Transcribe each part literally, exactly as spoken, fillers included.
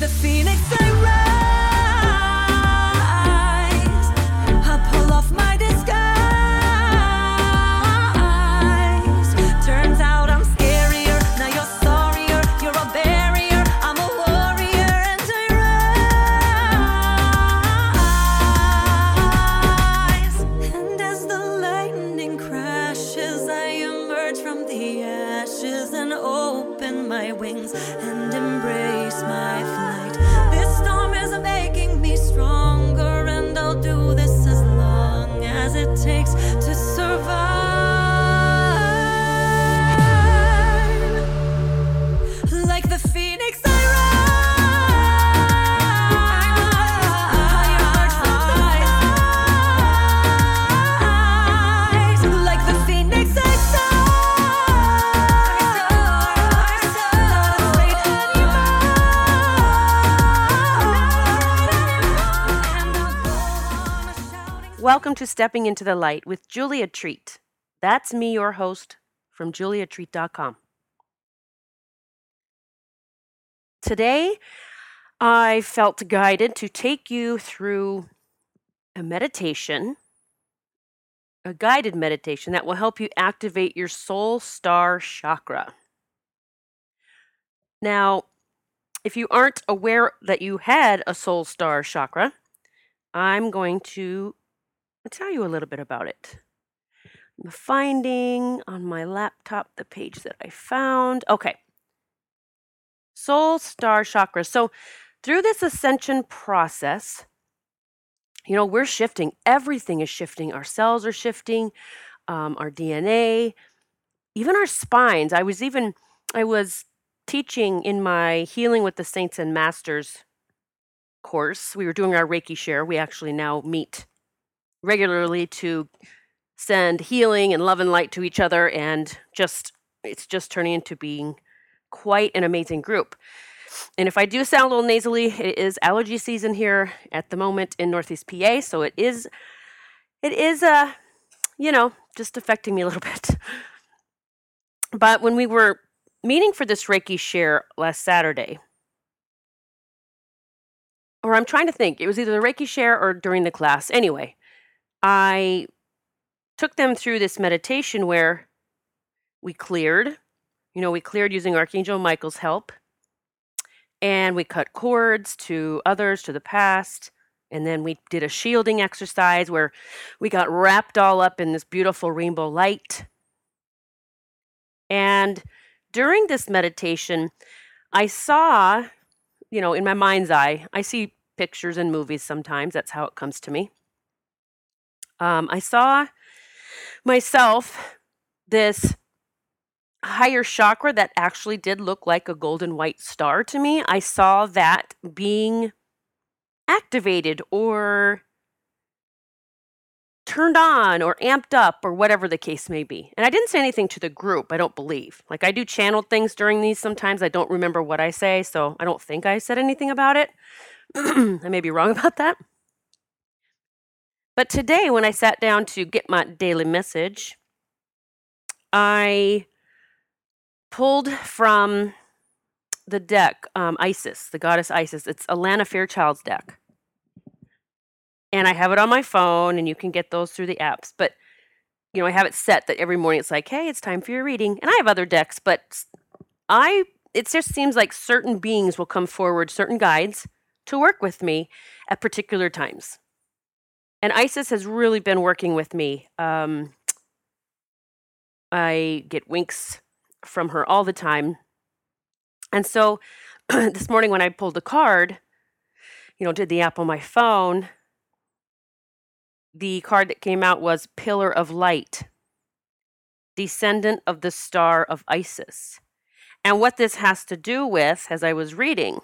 The phoenix I rise, I pull off my disguise. Turns out I'm scarier, now you're sorrier. You're a barrier, I'm a warrior, and I rise. And as the lightning crashes, I emerge from the ashes and open my wings and embrace my flight. It takes to survive. Like the phoenix I rise, I emerge from the skies. Like the phoenix I Welcome to Stepping Into the Light with Julia Treat. That's me, your host, from julia treat dot com. Today, I felt guided to take you through a meditation, a guided meditation that will help you activate your soul star chakra. Now, if you aren't aware that you had a soul star chakra, I'm going to I'll tell you a little bit about it. I'm finding on my laptop the page that I found. Okay. Soul star chakra. So through this ascension process, you know, we're shifting. Everything is shifting. Our cells are shifting, um, our D N A, even our spines. I was even, I was teaching in my Healing with the Saints and Masters course. We were doing our Reiki share. We actually now meet regularly to send healing and love and light to each other, and just it's just turning into being quite an amazing group. And if I do sound a little nasally, it is allergy season here at the moment in Northeast P A, so it is it is uh you know just affecting me a little bit. But when we were meeting for this Reiki share last Saturday, or I'm trying to think, it was either the Reiki share or during the class. Anyway, I took them through this meditation where we cleared, you know, we cleared using Archangel Michael's help, and we cut cords to others, to the past, and then we did a shielding exercise where we got wrapped all up in this beautiful rainbow light. And during this meditation, I saw, you know, in my mind's eye, I see pictures and movies sometimes, that's how it comes to me. Um, I saw myself this higher chakra that actually did look like a golden white star to me. I saw that being activated or turned on or amped up or whatever the case may be. And I didn't say anything to the group, I don't believe. Like, I do channel things during these sometimes. I don't remember what I say, so I don't think I said anything about it. I may be wrong about that. But today, when I sat down to get my daily message, I pulled from the deck, um, Isis, the goddess Isis. It's Alana Fairchild's deck. And I have it on my phone, and you can get those through the apps. But, you know, I have it set that every morning it's like, hey, it's time for your reading. And I have other decks, but I it just seems like certain beings will come forward, certain guides, to work with me at particular times. And Isis has really been working with me. Um, I get winks from her all the time. And so this morning when I pulled the card, you know, did the app on my phone, the card that came out was Pillar of Light, Descendant of the Star of Isis. And what this has to do with, as I was reading,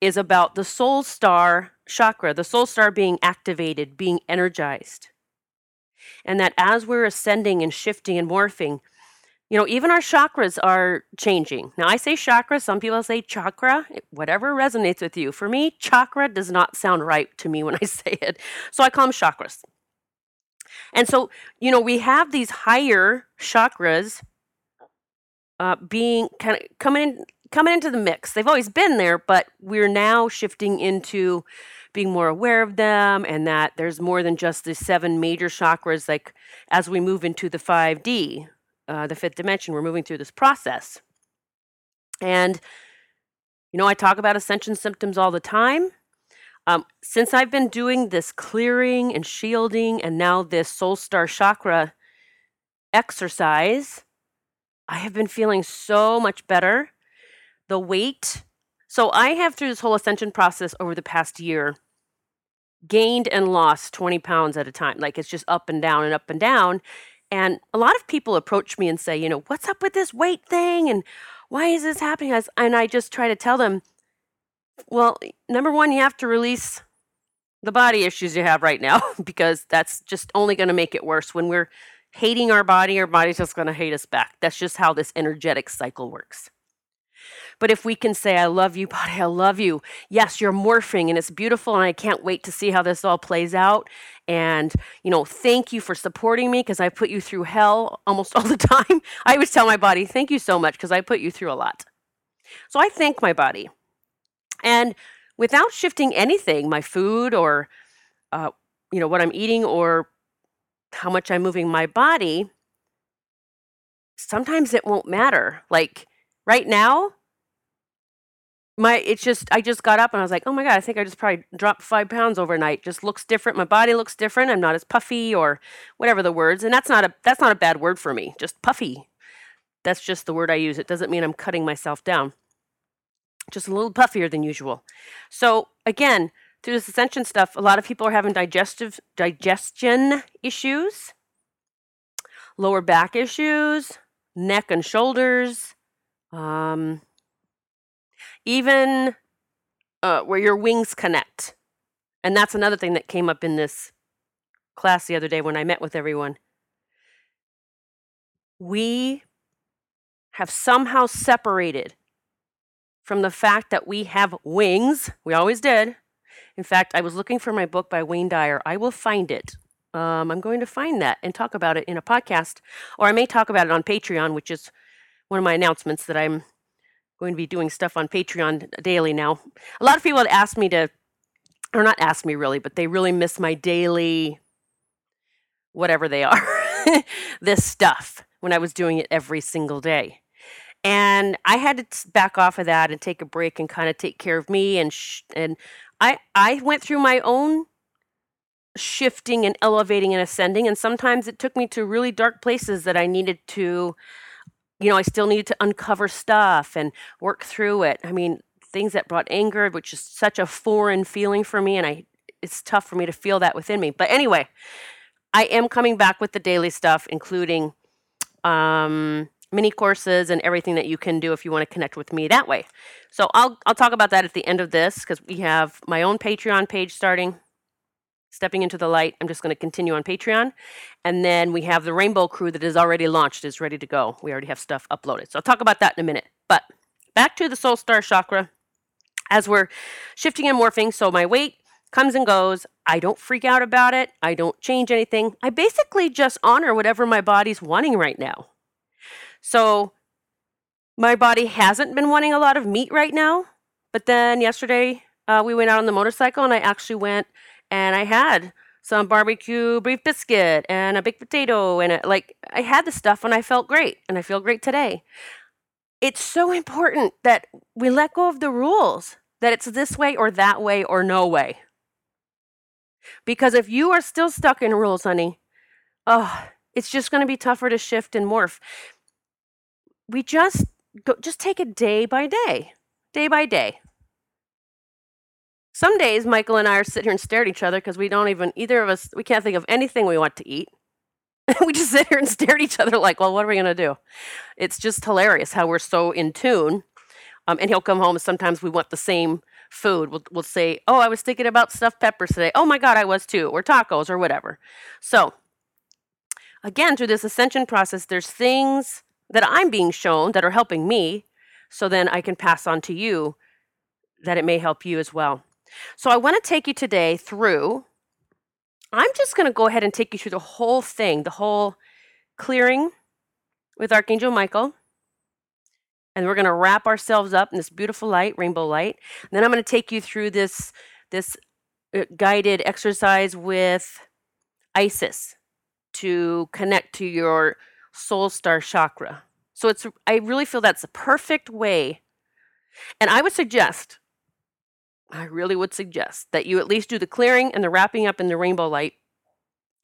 is about the soul star chakra, the soul star being activated, being energized. And that as we're ascending and shifting and morphing, you know, even our chakras are changing. Now, I say chakra, some people say chakra, whatever resonates with you. For me, chakra does not sound right to me when I say it. So I call them chakras. And so, you know, we have these higher chakras uh, being kind of coming in, coming into the mix. They've always been there, but we're now shifting into being more aware of them, and that there's more than just the seven major chakras. Like as we move into the five D, uh, the fifth dimension, we're moving through this process. And, you know, I talk about ascension symptoms all the time. Um, since I've been doing this clearing and shielding and now this soul star chakra exercise, I have been feeling so much better. The weight. So I have, through this whole ascension process over the past year, gained and lost twenty pounds at a time. Like it's just up and down and up and down. And a lot of people approach me and say, you know, what's up with this weight thing? And why is this happening? And I just try to tell them, well, number one, you have to release the body issues you have right now, because that's just only going to make it worse. When we're hating our body, our body's just going to hate us back. That's just how this energetic cycle works. But if we can say, I love you, body, I love you. Yes, you're morphing and it's beautiful, and I can't wait to see how this all plays out. And, you know, thank you for supporting me, because I put you through hell almost all the time. I always tell my body, thank you so much, because I put you through a lot. So I thank my body. And without shifting anything, my food or, uh, you know, what I'm eating or how much I'm moving my body, sometimes it won't matter. Like right now, my it's just I just got up and I was like, oh my God, I think I just probably dropped five pounds overnight. Just looks different. My body looks different. I'm not as puffy or whatever the words. And that's not a that's not a bad word for me. Just puffy. That's just the word I use. It doesn't mean I'm cutting myself down. Just a little puffier than usual. So again, through this ascension stuff, a lot of people are having digestive digestion issues, lower back issues, neck and shoulders, um, even uh, where your wings connect. And that's another thing that came up in this class the other day when I met with everyone. We have somehow separated from the fact that we have wings. We always did. In fact, I was looking for my book by Wayne Dyer. I will find it. Um, I'm going to find that and talk about it in a podcast, or I may talk about it on Patreon, which is one of my announcements that I'm going to be doing stuff on Patreon daily now. A lot of people had asked me to, or not asked me really, but they really miss my daily, whatever they are, this stuff, when I was doing it every single day. And I had to back off of that and take a break and kind of take care of me. And sh- and I I went through my own shifting and elevating and ascending. And sometimes it took me to really dark places that I needed to, you know, I still needed to uncover stuff and work through it. I mean, things that brought anger, which is such a foreign feeling for me. And I it's tough for me to feel that within me. But anyway, I am coming back with the daily stuff, including um mini courses and everything that you can do if you want to connect with me that way. So I'll I'll talk about that at the end of this, because we have my own Patreon page starting, Stepping Into the Light. I'm just going to continue on Patreon. And then we have the Rainbow Crew that is already launched, is ready to go. We already have stuff uploaded. So I'll talk about that in a minute. But back to the Soul Star Chakra as we're shifting and morphing. So my weight comes and goes. I don't freak out about it. I don't change anything. I basically just honor whatever my body's wanting right now. So my body hasn't been wanting a lot of meat right now, but then yesterday uh, we went out on the motorcycle, and I actually went and I had some barbecue beef biscuit and a baked potato, and a, like I had the stuff, and I felt great, and I feel great today. It's so important that we let go of the rules that it's this way or that way or no way, because if you are still stuck in rules, honey, oh, it's just going to be tougher to shift and morph. We just go, just take it day by day, day by day. Some days, Michael and I are sitting here and stare at each other because we don't even, either of us, we can't think of anything we want to eat. We just sit here and stare at each other like, well, what are we going to do? It's just hilarious how we're so in tune. Um, and he'll come home, and sometimes we want the same food. We'll, we'll say, oh, I was thinking about stuffed peppers today. Oh my God, I was too, or tacos or whatever. So again, through this ascension process, there's things that I'm being shown that are helping me, so then I can pass on to you that it may help you as well. So I want to take you today through, I'm just going to go ahead and take you through the whole thing, the whole clearing with Archangel Michael, and we're going to wrap ourselves up in this beautiful light, rainbow light. And then I'm going to take you through this this guided exercise with Isis to connect to your soul star chakra. So it's I really feel that's the perfect way. And I would suggest, I really would suggest that you at least do the clearing and the wrapping up in the rainbow light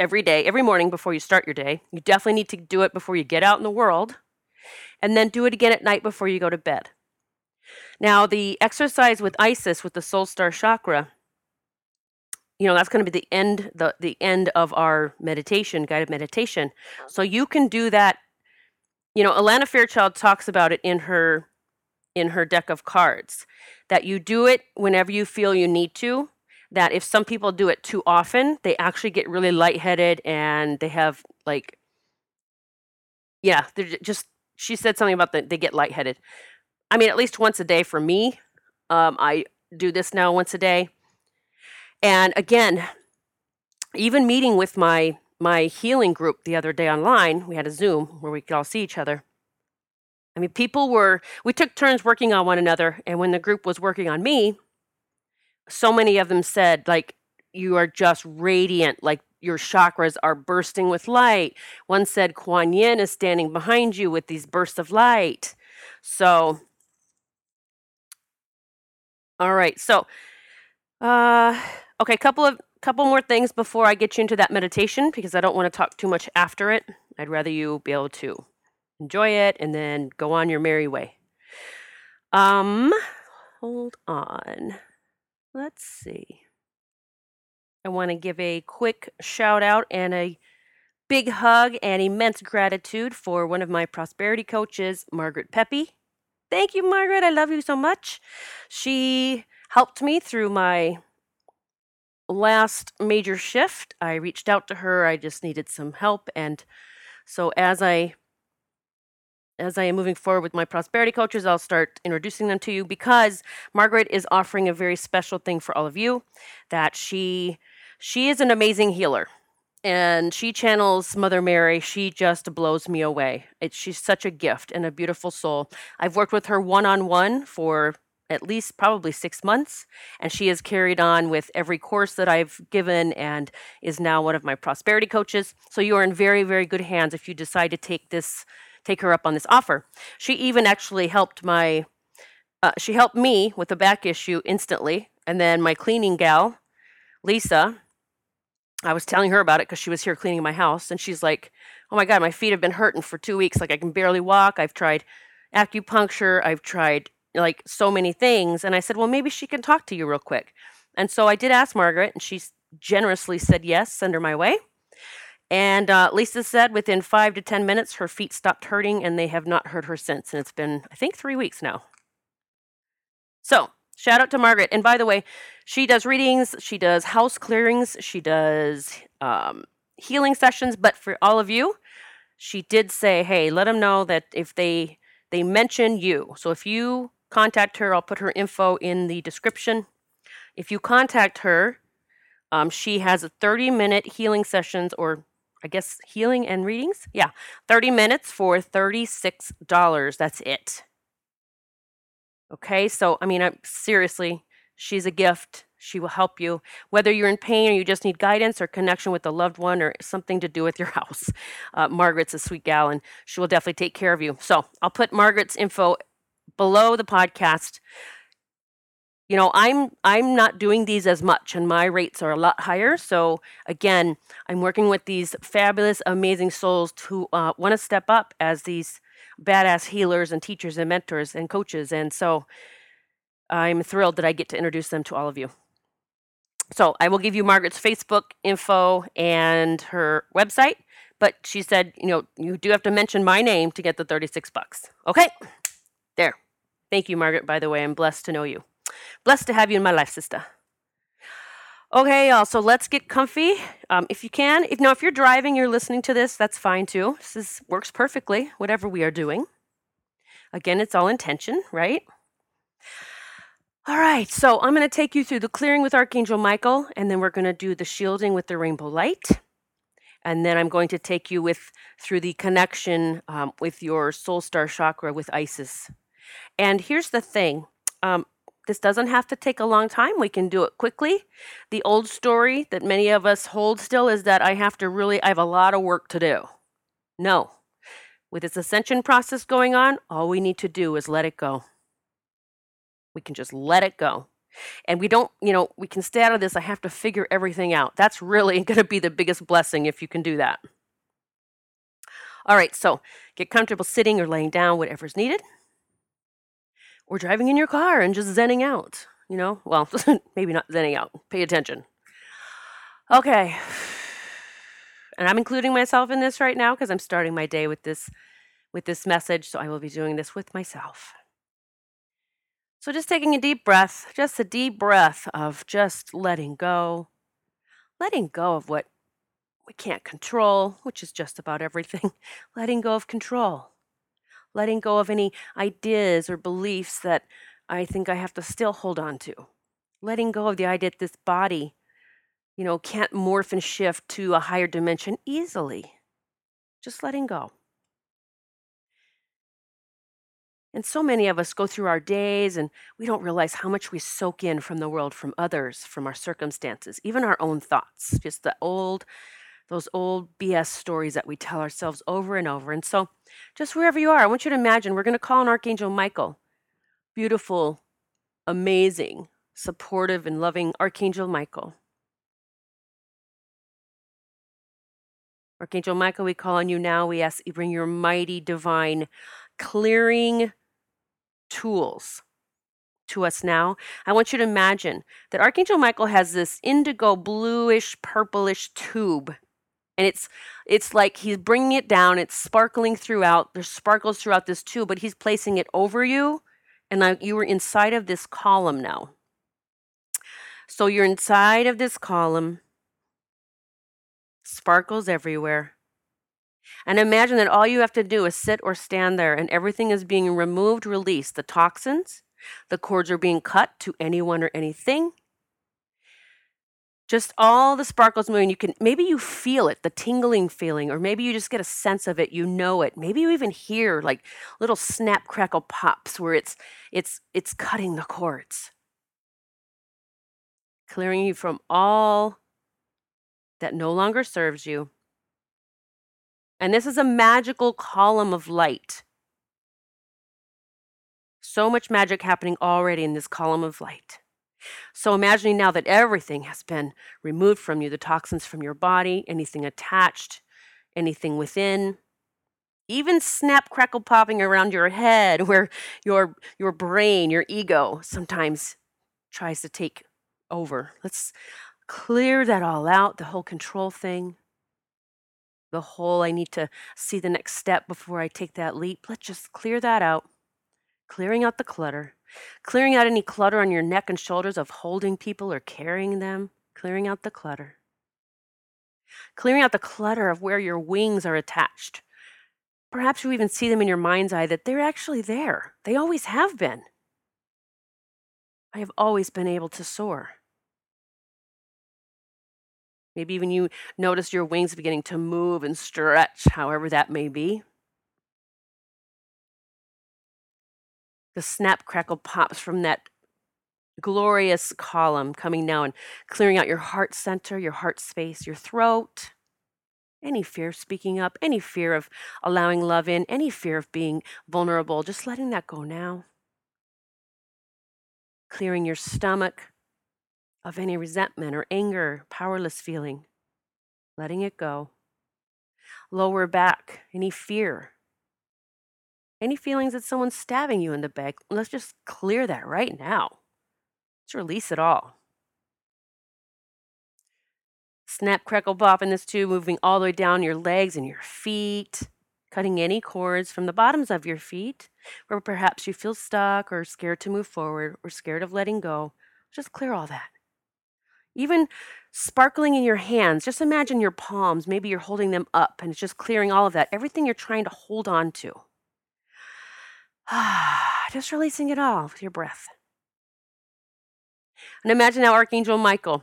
every day, every morning before you start your day. You definitely need to do it before you get out in the world, and then do it again at night before you go to bed. Now, the exercise with Isis, with the soul star chakra, you know, that's going to be the end, the, the end of our meditation, guided meditation. So you can do that. You know, Alana Fairchild talks about it in her in her deck of cards, that you do it whenever you feel you need to, that if some people do it too often, they actually get really lightheaded and they have like, yeah, they're j- just, she said something about the, they get lightheaded. I mean, at least once a day for me. Um, I do this now once a day. And again, even meeting with my, my healing group the other day online, we had a Zoom where we could all see each other. I mean, people were, we took turns working on one another. And when the group was working on me, so many of them said, like, you are just radiant. Like, your chakras are bursting with light. One said, Kuan Yin is standing behind you with these bursts of light. So, all right. So, uh, okay, couple of, couple more things before I get you into that meditation, because I don't want to talk too much after it. I'd rather you be able to enjoy it, and then go on your merry way. Um, hold on. Let's see. I want to give a quick shout out and a big hug and immense gratitude for one of my prosperity coaches, Margaret Peppy. Thank you, Margaret. I love you so much. She helped me through my last major shift. I reached out to her. I just needed some help. And so as I As I am moving forward with my prosperity coaches, I'll start introducing them to you, because Margaret is offering a very special thing for all of you, that she she is an amazing healer, and she channels Mother Mary. She just blows me away. It, she's such a gift and a beautiful soul. I've worked with her one-on-one for at least probably six months, and she has carried on with every course that I've given and is now one of my prosperity coaches. So you are in very, very good hands if you decide to take this take her up on this offer. She even actually helped my, uh, she helped me with a back issue instantly. And then my cleaning gal, Lisa, I was telling her about it because she was here cleaning my house. And she's like, oh my God, my feet have been hurting for two weeks. Like, I can barely walk. I've tried acupuncture. I've tried like so many things. And I said, well, maybe she can talk to you real quick. And so I did ask Margaret, and she generously said, yes, send her my way. And uh, Lisa said within five to ten minutes, her feet stopped hurting, and they have not hurt her since. And it's been, I think, three weeks now. So shout out to Margaret. And by the way, she does readings. She does house clearings. She does um, healing sessions. But for all of you, she did say, hey, let them know that if they, they mention you. So if you contact her, I'll put her info in the description. If you contact her, um, she has a thirty-minute healing sessions, or I guess healing and readings. Yeah, thirty minutes for thirty-six dollars. That's it. Okay, so I mean, I'm, seriously, she's a gift. She will help you. Whether you're in pain or you just need guidance or connection with a loved one or something to do with your house, uh, Margaret's a sweet gal, and she will definitely take care of you. So I'll put Margaret's info below the podcast. You know, I'm I'm not doing these as much, and my rates are a lot higher. So again, I'm working with these fabulous, amazing souls who uh, want to step up as these badass healers and teachers and mentors and coaches. And so I'm thrilled that I get to introduce them to all of you. So I will give you Margaret's Facebook info and her website. But she said, you know, you do have to mention my name to get the thirty-six bucks. Okay, there. Thank you, Margaret, by the way. I'm blessed to know you. Blessed to have you in my life, sister. Okay, y'all, so let's get comfy. Um, if you can, if no, if you're driving, you're listening to this, that's fine too. This is, works perfectly, whatever we are doing. Again, it's all intention, right? All right, so I'm going to take you through the clearing with Archangel Michael, and then we're going to do the shielding with the rainbow light. And then I'm going to take you with through the connection um, with your soul star chakra with Isis. And here's the thing. Um, This doesn't have to take a long time. We can do it quickly. The old story that many of us hold still is that I have to really, I have a lot of work to do. No. With this ascension process going on, all we need to do is let it go. We can just let it go. And we don't, you know, we can stay out of this. I have to figure everything out. That's really going to be the biggest blessing if you can do that. All right, so get comfortable sitting or laying down, whatever's needed. Or driving in your car and just zenning out, you know? Well, maybe not zenning out. Pay attention. Okay. And I'm including myself in this right now because I'm starting my day with this, with this message, so I will be doing this with myself. So just taking a deep breath, just a deep breath of just letting go, letting go of what we can't control, which is just about everything, letting go of control. Letting go of any ideas or beliefs that I think I have to still hold on to. Letting go of the idea that this body, you know, can't morph and shift to a higher dimension easily. Just letting go. And so many of us go through our days and we don't realize how much we soak in from the world, from others, from our circumstances, even our own thoughts. Just the old... those old B S stories that we tell ourselves over and over. And so just wherever you are, I want you to imagine, we're going to call on Archangel Michael. Beautiful, amazing, supportive, and loving Archangel Michael. Archangel Michael, we call on you now. We ask you bring your mighty divine clearing tools to us now. I want you to imagine that Archangel Michael has this indigo, bluish, purplish tube. And it's it's like he's bringing it down. It's sparkling throughout. There's sparkles throughout this tube, but he's placing it over you. And now you are inside of this column now. So you're inside of this column. Sparkles everywhere. And imagine that all you have to do is sit or stand there, and everything is being removed, released. The toxins, the cords are being cut to anyone or anything. Just all the sparkles moving. You can, maybe you feel it, the tingling feeling, or maybe you just get a sense of it. You know it. Maybe you even hear like little snap, crackle, pops where it's it's it's cutting the cords, clearing you from all that no longer serves you. And this is a magical column of light. So much magic happening already in this column of light. So imagining now that everything has been removed from you, the toxins from your body, anything attached, anything within, even snap, crackle, popping around your head where your, your brain, your ego sometimes tries to take over. Let's clear that all out, the whole control thing, the whole I need to see the next step before I take that leap. Let's just clear that out, clearing out the clutter. Clearing out any clutter on your neck and shoulders of holding people or carrying them. Clearing out the clutter. Clearing out the clutter of where your wings are attached. Perhaps you even see them in your mind's eye that they're actually there. They always have been. I have always been able to soar. Maybe even you notice your wings beginning to move and stretch, however that may be. The snap, crackle, pops from that glorious column coming now and clearing out your heart center, your heart space, your throat. Any fear of speaking up, any fear of allowing love in, any fear of being vulnerable, just letting that go now. Clearing your stomach of any resentment or anger, powerless feeling, letting it go. Lower back, any fear. Any feelings that someone's stabbing you in the back, let's just clear that right now. Let's release it all. Snap, crackle, pop in this tube, moving all the way down your legs and your feet, cutting any cords from the bottoms of your feet, where perhaps you feel stuck or scared to move forward or scared of letting go. Just clear all that. Even sparkling in your hands, just imagine your palms. Maybe you're holding them up and it's just clearing all of that, everything you're trying to hold on to. Just releasing it all with your breath. And imagine now Archangel Michael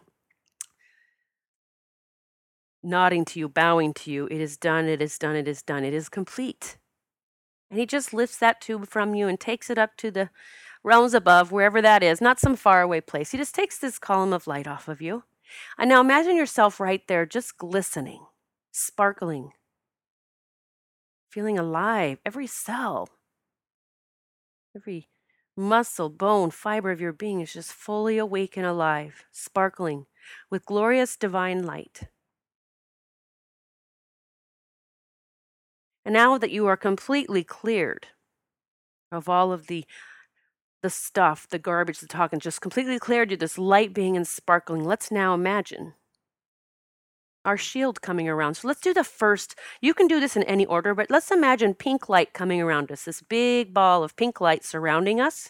nodding to you, bowing to you. It is done, it is done, it is done. It is complete. And he just lifts that tube from you and takes it up to the realms above, wherever that is, not some faraway place. He just takes this column of light off of you. And now imagine yourself right there, just glistening, sparkling, feeling alive, every cell, every muscle, bone, fiber of your being is just fully awake and alive, sparkling with glorious divine light. And now that you are completely cleared of all of the the stuff, the garbage, the talk, and just completely cleared you, this light being and sparkling, let's now imagine our shield coming around. So let's do the first, you can do this in any order, but let's imagine pink light coming around us, this big ball of pink light surrounding us.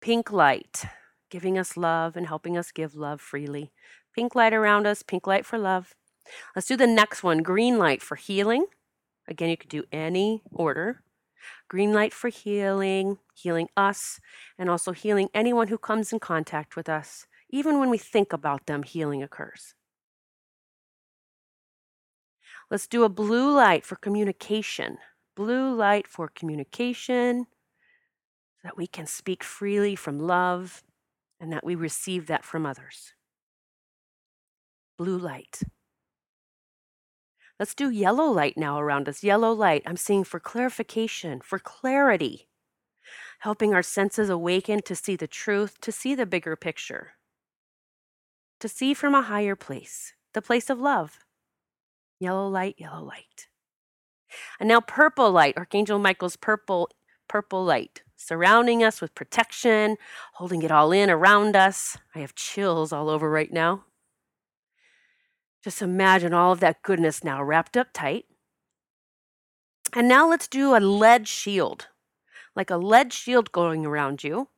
Pink light, giving us love and helping us give love freely. Pink light around us, pink light for love. Let's do the next one, green light for healing. Again, you could do any order. Green light for healing, healing us, and also healing anyone who comes in contact with us. Even when we think about them, healing occurs. Let's do a blue light for communication. Blue light for communication, so that we can speak freely from love and that we receive that from others. Blue light. Let's do yellow light now around us. Yellow light, I'm seeing for clarification, for clarity, helping our senses awaken to see the truth, to see the bigger picture, to see from a higher place, the place of love. Yellow light, yellow light. And now purple light, Archangel Michael's purple, purple light, surrounding us with protection, holding it all in around us. I have chills all over right now. Just imagine all of that goodness now wrapped up tight. And now let's do a lead shield, like a lead shield going around you.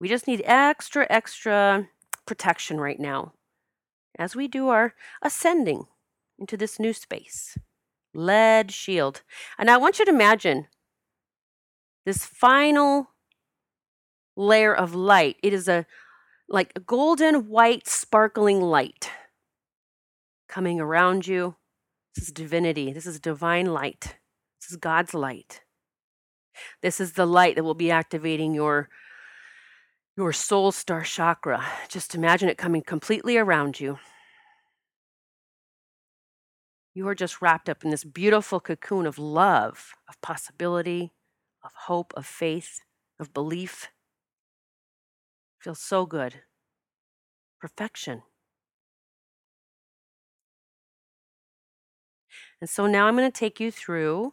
We just need extra, extra protection right now as we do our ascending into this new space. Lead shield. And I want you to imagine this final layer of light. It is a like a golden, white, sparkling light coming around you. This is divinity. This is divine light. This is God's light. This is the light that will be activating your, your soul star chakra. Just imagine it coming completely around you. You are just wrapped up in this beautiful cocoon of love, of possibility, of hope, of faith, of belief. It feels so good. Perfection. And so now I'm going to take you through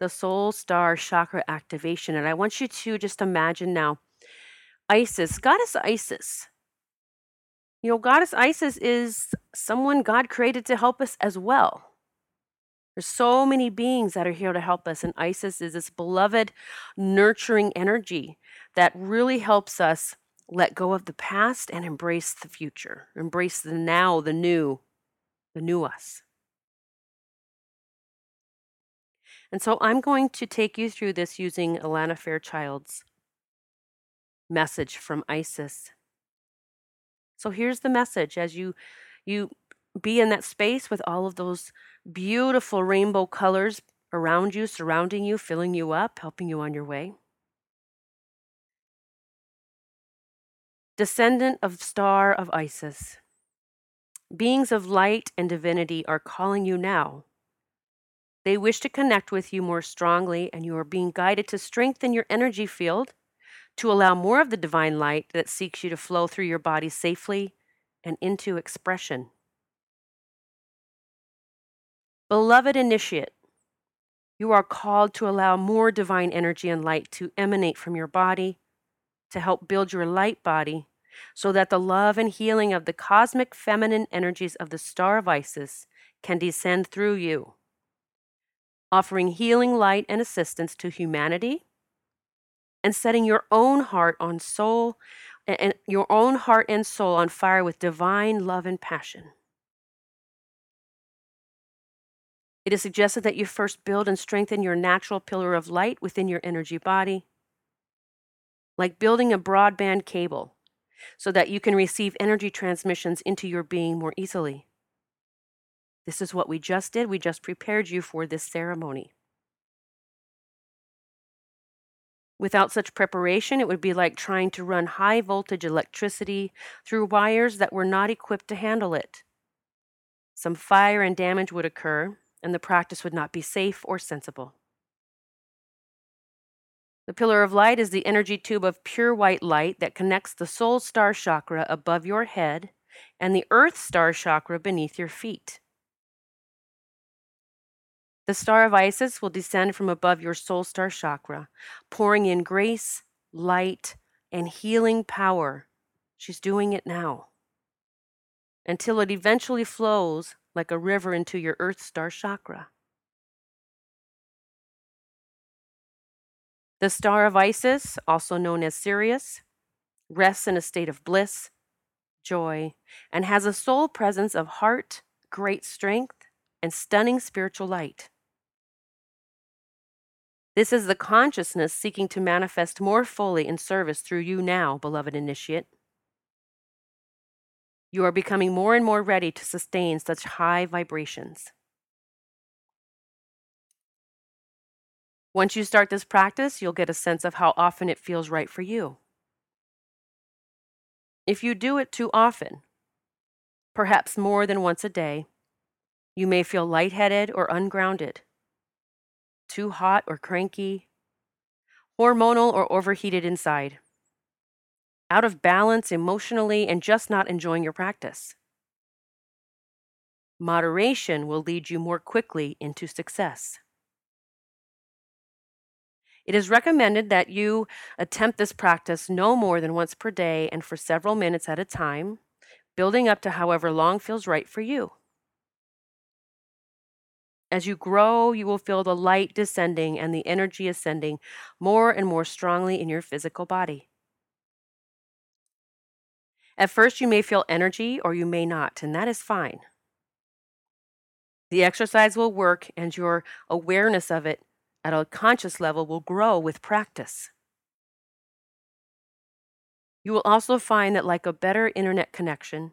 the soul star chakra activation. And I want you to just imagine now Isis, goddess Isis. You know, goddess Isis is someone God created to help us as well. There's so many beings that are here to help us. And Isis is this beloved, nurturing energy that really helps us let go of the past and embrace the future, embrace the now, the new. The new us. And so I'm going to take you through this using Alana Fairchild's message from Isis. So here's the message as you, you be in that space with all of those beautiful rainbow colors around you, surrounding you, filling you up, helping you on your way. Descendant of Star of Isis. Beings of light and divinity are calling you now. They wish to connect with you more strongly, and you are being guided to strengthen your energy field to allow more of the divine light that seeks you to flow through your body safely and into expression. Beloved initiate, you are called to allow more divine energy and light to emanate from your body to help build your light body, so that the love and healing of the cosmic feminine energies of the Star of Isis can descend through you, offering healing light and assistance to humanity, and setting your own heart on soul and your own heart and soul on fire with divine love and passion. It is suggested that you first build and strengthen your natural pillar of light within your energy body, like building a broadband cable, so that you can receive energy transmissions into your being more easily. This is what we just did. We just prepared you for this ceremony. Without such preparation, it would be like trying to run high voltage electricity through wires that were not equipped to handle it. Some fire and damage would occur, and the practice would not be safe or sensible. The pillar of light is the energy tube of pure white light that connects the soul star chakra above your head and the earth star chakra beneath your feet. The star of Isis will descend from above your soul star chakra, pouring in grace, light, and healing power. She's doing it now. Until it eventually flows like a river into your earth star chakra. The star of Isis, also known as Sirius, rests in a state of bliss, joy, and has a soul presence of heart, great strength, and stunning spiritual light. This is the consciousness seeking to manifest more fully in service through you now, beloved initiate. You are becoming more and more ready to sustain such high vibrations. Once you start this practice, you'll get a sense of how often it feels right for you. If you do it too often, perhaps more than once a day, you may feel lightheaded or ungrounded, too hot or cranky, hormonal or overheated inside, out of balance emotionally, and just not enjoying your practice. Moderation will lead you more quickly into success. It is recommended that you attempt this practice no more than once per day and for several minutes at a time, building up to however long feels right for you. As you grow, you will feel the light descending and the energy ascending more and more strongly in your physical body. At first, you may feel energy or you may not, and that is fine. The exercise will work and your awareness of it at a conscious level will grow with practice. You will also find that, like a better internet connection,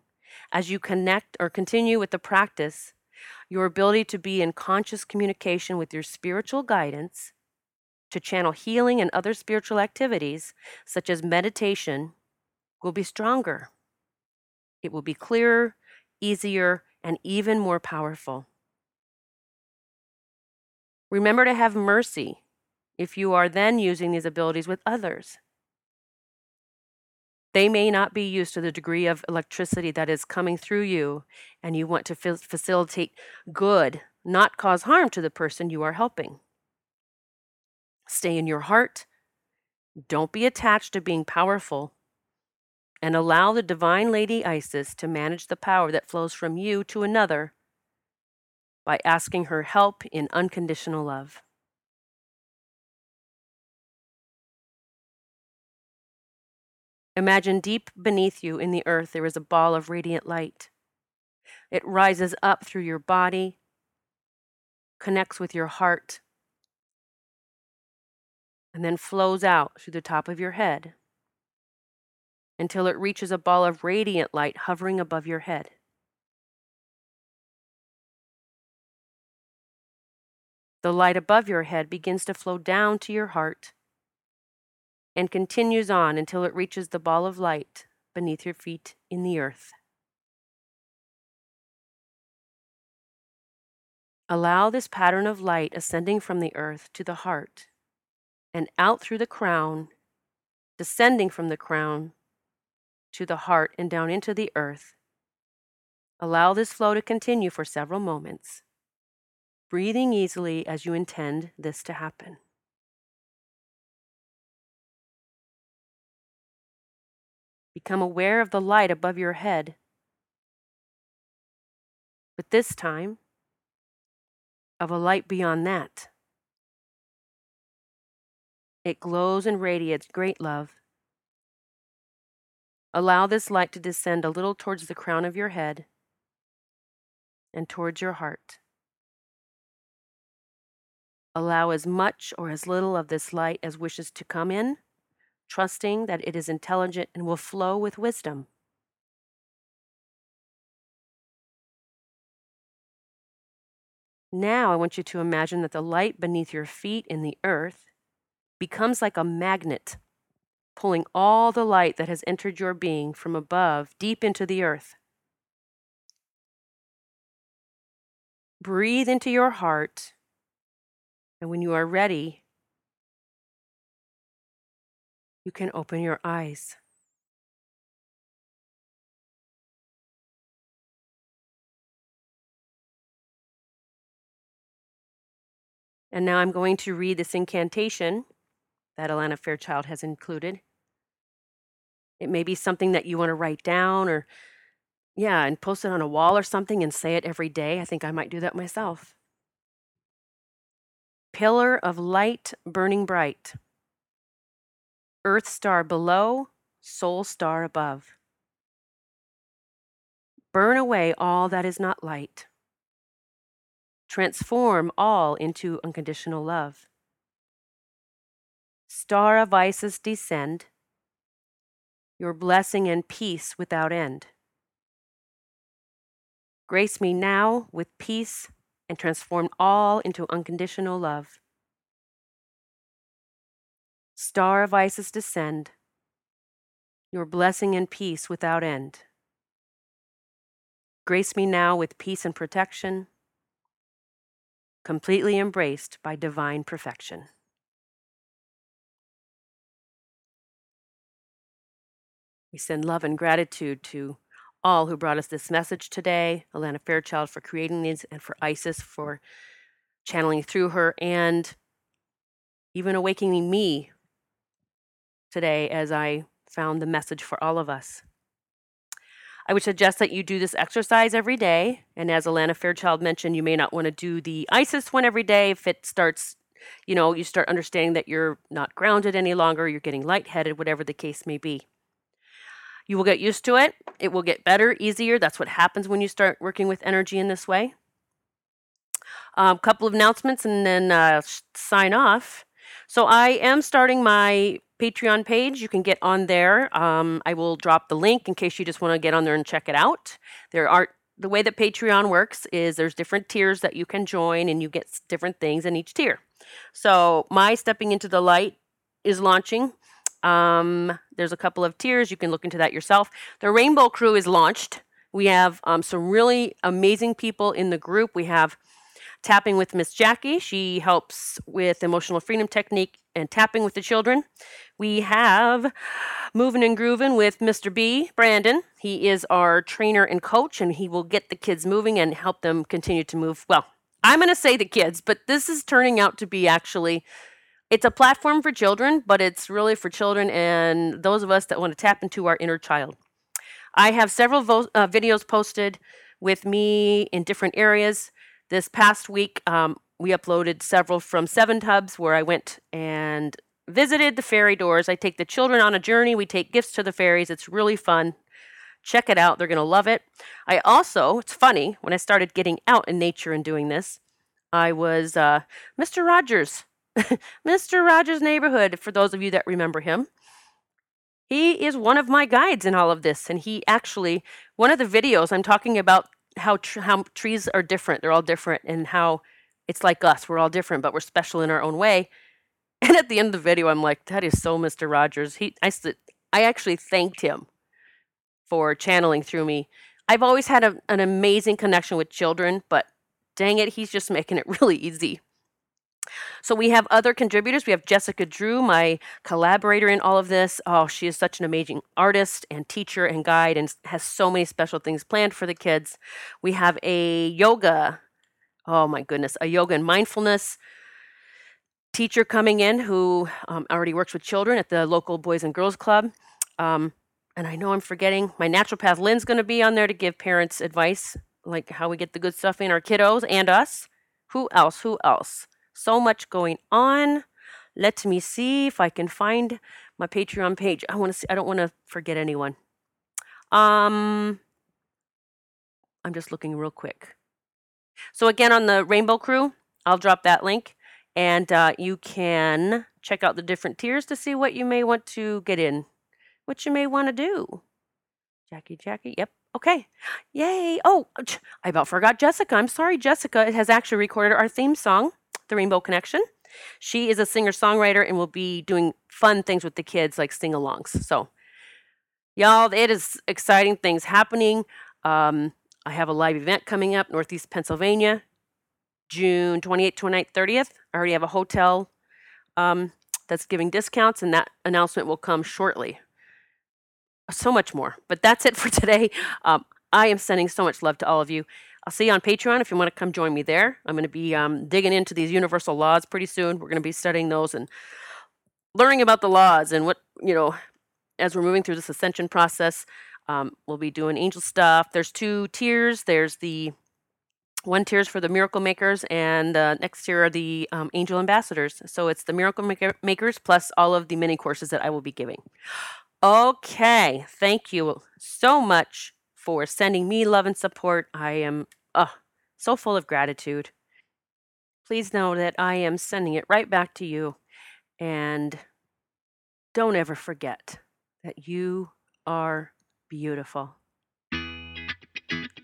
as you connect or continue with the practice, your ability to be in conscious communication with your spiritual guidance, to channel healing and other spiritual activities, such as meditation, will be stronger. It will be clearer, easier, and even more powerful. Remember to have mercy if you are then using these abilities with others. They may not be used to the degree of electricity that is coming through you, and you want to facilitate good, not cause harm to the person you are helping. Stay in your heart. Don't be attached to being powerful, and allow the Divine Lady Isis to manage the power that flows from you to another by asking her help in unconditional love. Imagine deep beneath you in the earth there is a ball of radiant light. It rises up through your body, connects with your heart, and then flows out through the top of your head until it reaches a ball of radiant light hovering above your head. The light above your head begins to flow down to your heart and continues on until it reaches the ball of light beneath your feet in the earth. Allow this pattern of light ascending from the earth to the heart and out through the crown, descending from the crown to the heart and down into the earth. Allow this flow to continue for several moments, breathing easily as you intend this to happen. Become aware of the light above your head. But this time, of a light beyond that. It glows and radiates great love. Allow this light to descend a little towards the crown of your head and towards your heart. Allow as much or as little of this light as wishes to come in, trusting that it is intelligent and will flow with wisdom. Now I want you to imagine that the light beneath your feet in the earth becomes like a magnet, pulling all the light that has entered your being from above deep into the earth. Breathe into your heart, and when you are ready, you can open your eyes. And now I'm going to read this incantation that Alana Fairchild has included. It may be something that you want to write down or, yeah, and post it on a wall or something and say it every day. I think I might do that myself. Pillar of light burning bright. Earth star below, soul star above. Burn away all that is not light. Transform all into unconditional love. Star of Isis, descend, your blessing and peace without end. Grace me now with peace and transform all into unconditional love. Star of Isis, descend, your blessing and peace without end. Grace me now with peace and protection, completely embraced by divine perfection. We send love and gratitude to all who brought us this message today, Alana Fairchild for creating these, and for Isis for channeling through her, and even awakening me today as I found the message for all of us. I would suggest that you do this exercise every day. And as Alana Fairchild mentioned, you may not want to do the Isis one every day if it starts, you know, you start understanding that you're not grounded any longer, you're getting lightheaded, whatever the case may be. You will get used to it. It will get better, easier. That's what happens when you start working with energy in this way. A um, couple of announcements and then uh, sign off. So I am starting my Patreon page. You can get on there. Um, I will drop the link in case you just want to get on there and check it out. There are the way that Patreon works is there's different tiers that you can join, and you get different things in each tier. So my Stepping Into the Light is launching. Um, there's a couple of tiers. You can look into that yourself. The Rainbow Crew is launched. We have um, some really amazing people in the group. We have Tapping with Miss Jackie. She helps with emotional freedom technique and tapping with the children. We have Moving and Grooving with Mister B, Brandon. He is our trainer and coach, and he will get the kids moving and help them continue to move. Well, I'm going to say the kids, but this is turning out to be actually, it's a platform for children, but it's really for children and those of us that want to tap into our inner child. I have several vo- uh, videos posted with me in different areas. This past week, um, we uploaded several from Seven Tubs where I went and visited the fairy doors. I take the children on a journey. We take gifts to the fairies. It's really fun. Check it out. They're going to love it. I also, it's funny, when I started getting out in nature and doing this, I was uh, Mister Rogers, Mister Rogers' Neighborhood, for those of you that remember him. He is one of my guides in all of this. And he actually, one of the videos I'm talking about, How, tr- how trees are different. They're all different, and how it's like us. We're all different, but we're special in our own way. And at the end of the video, I'm like, that is so Mister Rogers. He, I, st- I actually thanked him for channeling through me. I've always had a, an amazing connection with children, but dang it, he's just making it really easy. So we have other contributors. We have Jessica Drew, my collaborator in all of this. Oh, she is such an amazing artist and teacher and guide, and has so many special things planned for the kids. We have a yoga, oh my goodness, a yoga and mindfulness teacher coming in who um, already works with children at the local Boys and Girls Club. Um, and I know I'm forgetting. My naturopath, Lynn's going to be on there to give parents advice, like how we get the good stuff in our kiddos and us. Who else? Who else? So much going on. Let me see if I can find my Patreon page. I want to see, I don't want to forget anyone. Um, I'm just looking real quick. So again, on the Rainbow Crew, I'll drop that link, and uh, you can check out the different tiers to see what you may want to get in, what you may want to do. Jackie, Jackie, yep, Okay. Yay. Oh, I about forgot Jessica. I'm sorry, Jessica has actually recorded our theme song, The Rainbow Connection. She is a singer-songwriter and will be doing fun things with the kids, like sing-alongs. So, y'all, it is exciting things happening. Um, I have a live event coming up, Northeast Pennsylvania, June twenty-eighth, twenty-ninth, thirtieth. I already have a hotel um, that's giving discounts, and that announcement will come shortly. So much more. But that's it for today. Um, I am sending so much love to all of you. I'll see you on Patreon if you want to come join me there. I'm going to be um, digging into these universal laws pretty soon. We're going to be studying those and learning about the laws and what, you know, as we're moving through this ascension process, um, we'll be doing angel stuff. There's two tiers. There's the one tier is for the miracle makers, and the uh, next tier are the um, angel ambassadors. So it's the miracle maker- makers plus all of the mini courses that I will be giving. Okay, thank you so much for sending me love and support. I am uh, so full of gratitude. Please know that I am sending it right back to you. And don't ever forget that you are beautiful.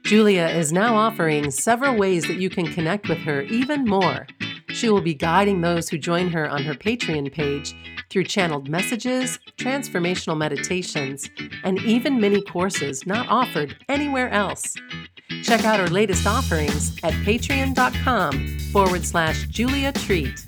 Julia is now offering several ways that you can connect with her even more. She will be guiding those who join her on her Patreon page through channeled messages, transformational meditations, and even mini courses not offered anywhere else. Check out her latest offerings at patreon dot com forward slash Julia Treat.